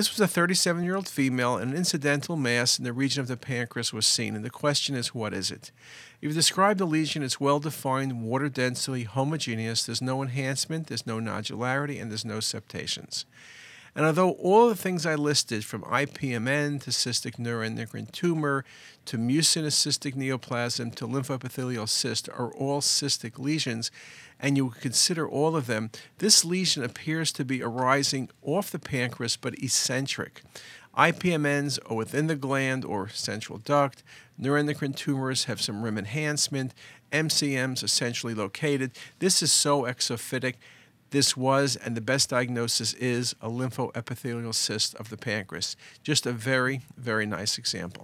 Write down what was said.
This was a 37-year-old female, and an incidental mass in the region of the pancreas was seen, and the question is, what is it? If you describe the lesion, it's well-defined, water-densely homogeneous, there's no enhancement, there's no nodularity, and there's no septations. And although all the things I listed, from IPMN to cystic neuroendocrine tumor to mucinous cystic neoplasm to lymphoepithelial cyst, are all cystic lesions, and you would consider all of them, this lesion appears to be arising off the pancreas but eccentric. IPMNs are within the gland or central duct. Neuroendocrine tumors have some rim enhancement. MCMs are centrally located. This is so exophytic. This was, and the best diagnosis is, a lymphoepithelial cyst of the pancreas. Just a very, very nice example.